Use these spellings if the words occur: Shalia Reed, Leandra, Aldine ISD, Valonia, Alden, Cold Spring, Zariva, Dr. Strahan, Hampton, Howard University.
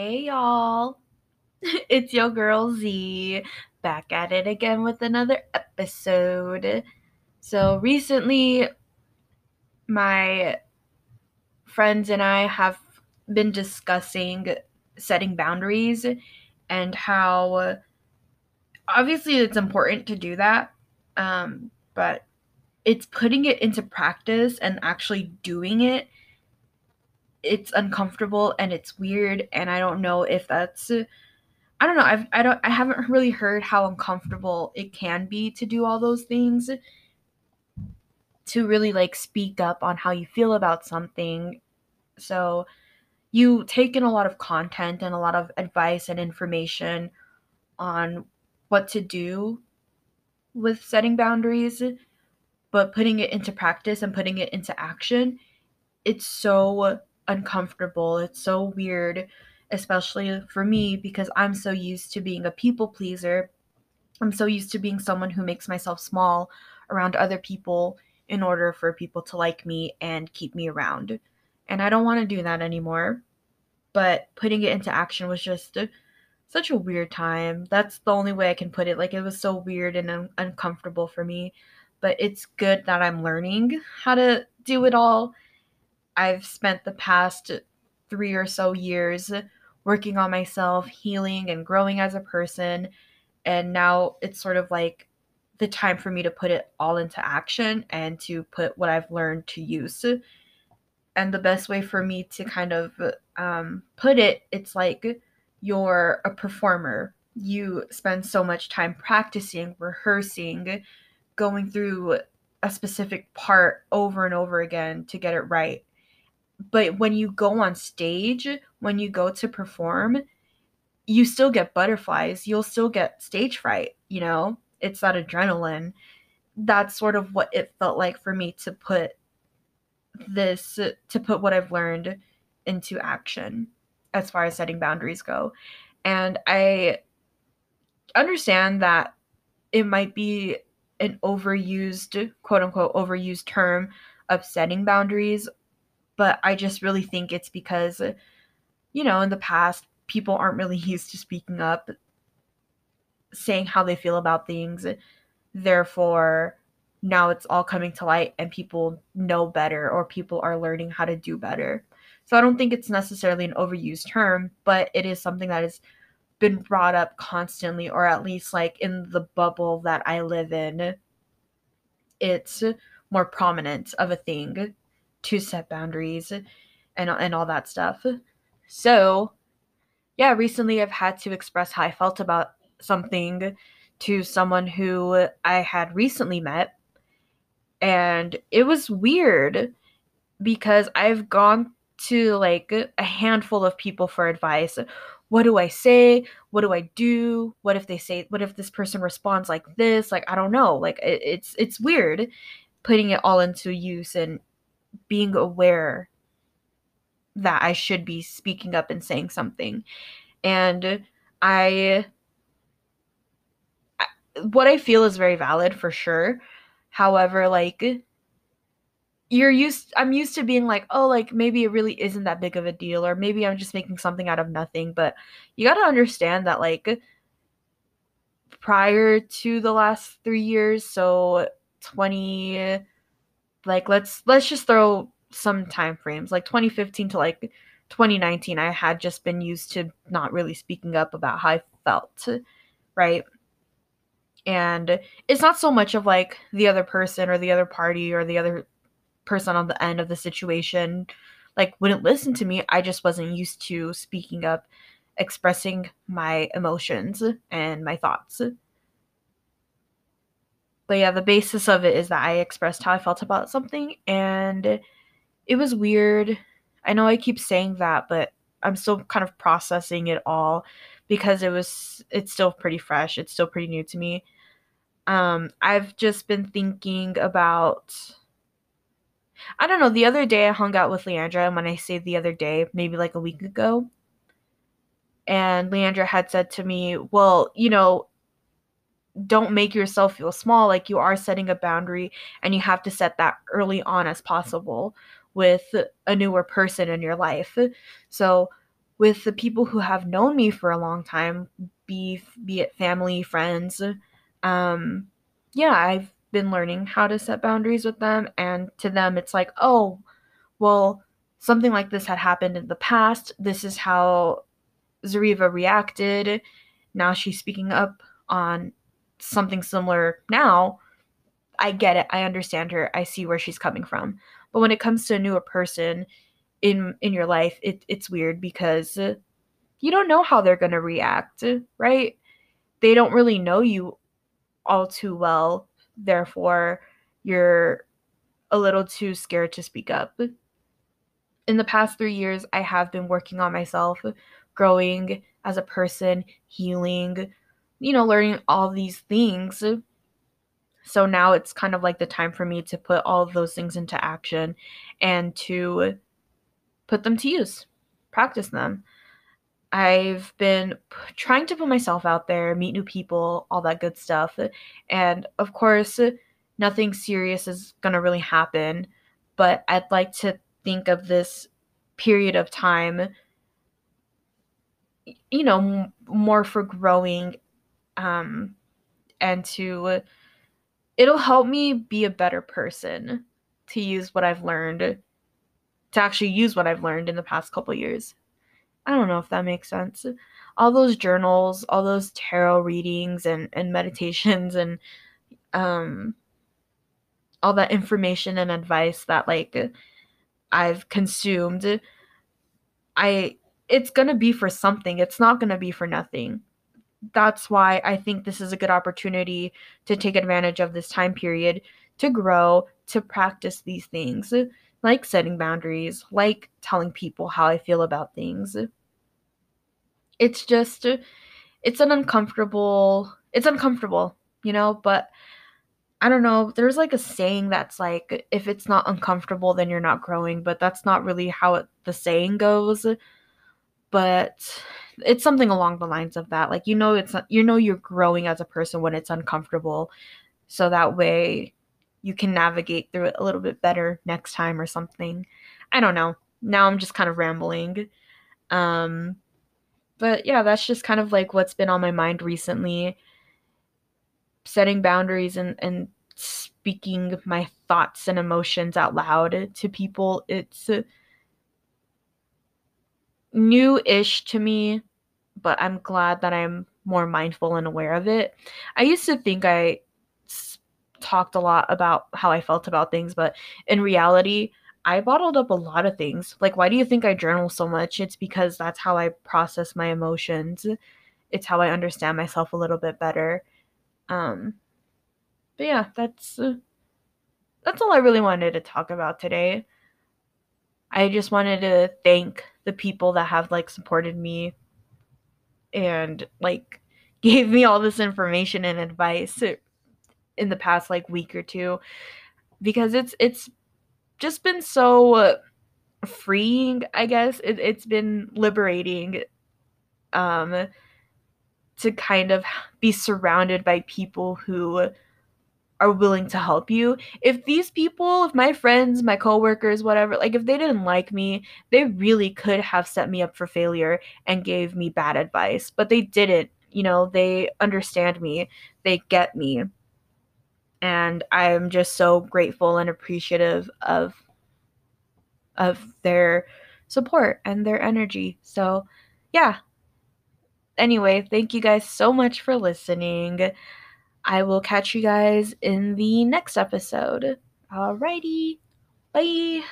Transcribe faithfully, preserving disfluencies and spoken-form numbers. Hey y'all, it's your girl Z, back at it again with another episode. So recently, my friends and I have been discussing setting boundaries and how obviously it's important to do that, um, but it's putting it into practice and actually doing it. It's uncomfortable and it's weird, and I don't know if that's I don't know I've, I don't I haven't really heard how uncomfortable it can be to do all those things, to really like speak up on how you feel about something. So you take in a lot of content and a lot of advice and information on what to do with setting boundaries, but putting it into practice and putting it into action, it's so uncomfortable. It's so weird, especially for me, because I'm so used to being a people pleaser. I'm so used to being someone who makes myself small around other people in order for people to like me and keep me around. And I don't want to do that anymore. But putting it into action was just a, such a weird time. That's the only way I can put it. Like, it was so weird and un- uncomfortable for me. But it's good that I'm learning how to do it all. I've spent the past three or so years working on myself, healing and growing as a person, and now it's sort of like the time for me to put it all into action and to put what I've learned to use. And the best way for me to kind of um, put it, it's like you're a performer. You spend so much time practicing, rehearsing, going through a specific part over and over again to get it right. But when you go on stage, when you go to perform, you still get butterflies. You'll still get stage fright, you know? It's that adrenaline. That's sort of what it felt like for me to put this, to put what I've learned into action as far as setting boundaries go. And I understand that it might be an overused, quote unquote, overused term of setting boundaries, but I just really think it's because, you know, in the past, people aren't really used to speaking up, saying how they feel about things. Therefore, now it's all coming to light and people know better, or people are learning how to do better. So I don't think it's necessarily an overused term, but it is something that has been brought up constantly, or at least like in the bubble that I live in, it's more prominent of a thing to set boundaries and and all that stuff. So, yeah, recently I've had to express how I felt about something to someone who I had recently met. And it was weird because I've gone to like a handful of people for advice. What do I say? What do I do? What if they say, what if this person responds like this? Like, I don't know. Like, it, it's it's weird putting it all into use and being aware that I should be speaking up and saying something. And I, I what I feel is very valid for sure. However, like you're used, I'm used to being like, oh, like maybe it really isn't that big of a deal, or maybe I'm just making something out of nothing. But you got to understand that like prior to the last three years, so twenty like let's let's just throw some time frames, like twenty fifteen to like twenty nineteen, I had just been used to not really speaking up about how I felt, right? And it's not so much of like the other person or the other party or the other person on the end of the situation like wouldn't listen to me. I just wasn't used to speaking up, expressing my emotions and my thoughts. But yeah, the basis of it is that I expressed how I felt about something, and it was weird. I know I keep saying that, but I'm still kind of processing it all because it was, it's still pretty fresh. It's still pretty new to me. Um, I've just been thinking about, I don't know, the other day I hung out with Leandra, and when I say the other day, maybe like a week ago, and Leandra had said to me, well, you know, don't make yourself feel small. Like, you are setting a boundary and you have to set that early on as possible with a newer person in your life. So with the people who have known me for a long time, be be it family, friends. Um, yeah, I've been learning how to set boundaries with them, and to them it's like, oh, well, something like this had happened in the past. This is how Zariva reacted. Now she's speaking up on something similar now. I get it. I understand her. I see where she's coming from. But when it comes to a newer person in in your life, it, it's weird because you don't know how they're going to react, right? They don't really know you all too well. Therefore, you're a little too scared to speak up. In the past three years, I have been working on myself, growing as a person, healing, you know, learning all these things. So now it's kind of like the time for me to put all of those things into action and to put them to use, practice them. I've been p- trying to put myself out there, meet new people, all that good stuff. And of course, nothing serious is going to really happen, but I'd like to think of this period of time, you know, m- more for growing, um, and to, it'll help me be a better person to use what I've learned, to actually use what I've learned in the past couple years. I don't know if that makes sense. All those journals, all those tarot readings and, and meditations and um, all that information and advice that like I've consumed, I it's going to be for something. It's not going to be for nothing. That's why I think this is a good opportunity to take advantage of this time period, to grow, to practice these things, like setting boundaries, like telling people how I feel about things. It's just, it's an uncomfortable, it's uncomfortable, you know, but I don't know. There's like a saying that's like, if it's not uncomfortable, then you're not growing, but that's not really how it, the saying goes. But it's something along the lines of that. Like, you know, it's not, you know, you're growing as a person when it's uncomfortable. So that way you can navigate through it a little bit better next time or something. I don't know. Now I'm just kind of rambling. Um, but yeah, that's just kind of like what's been on my mind recently. Setting boundaries and, and speaking my thoughts and emotions out loud to people. It's new-ish to me, but I'm glad that I'm more mindful and aware of it. I used to think I s- talked a lot about how I felt about things, but in reality, I bottled up a lot of things. Like, why do you think I journal so much? It's because that's how I process my emotions. It's how I understand myself a little bit better. Um, but yeah, that's, uh, that's all I really wanted to talk about today. I just wanted to thank the people that have like supported me and like gave me all this information and advice in the past like week or two, because it's it's just been so freeing, I guess. It, it's been liberating um to kind of be surrounded by people who are willing to help you. If these people, if my friends, my coworkers, whatever, like if they didn't like me, they really could have set me up for failure and gave me bad advice, but they didn't. You know, they understand me, they get me. And I'm just so grateful and appreciative of, of their support and their energy. So yeah. Anyway, thank you guys so much for listening. I will catch you guys in the next episode. Alrighty. Bye.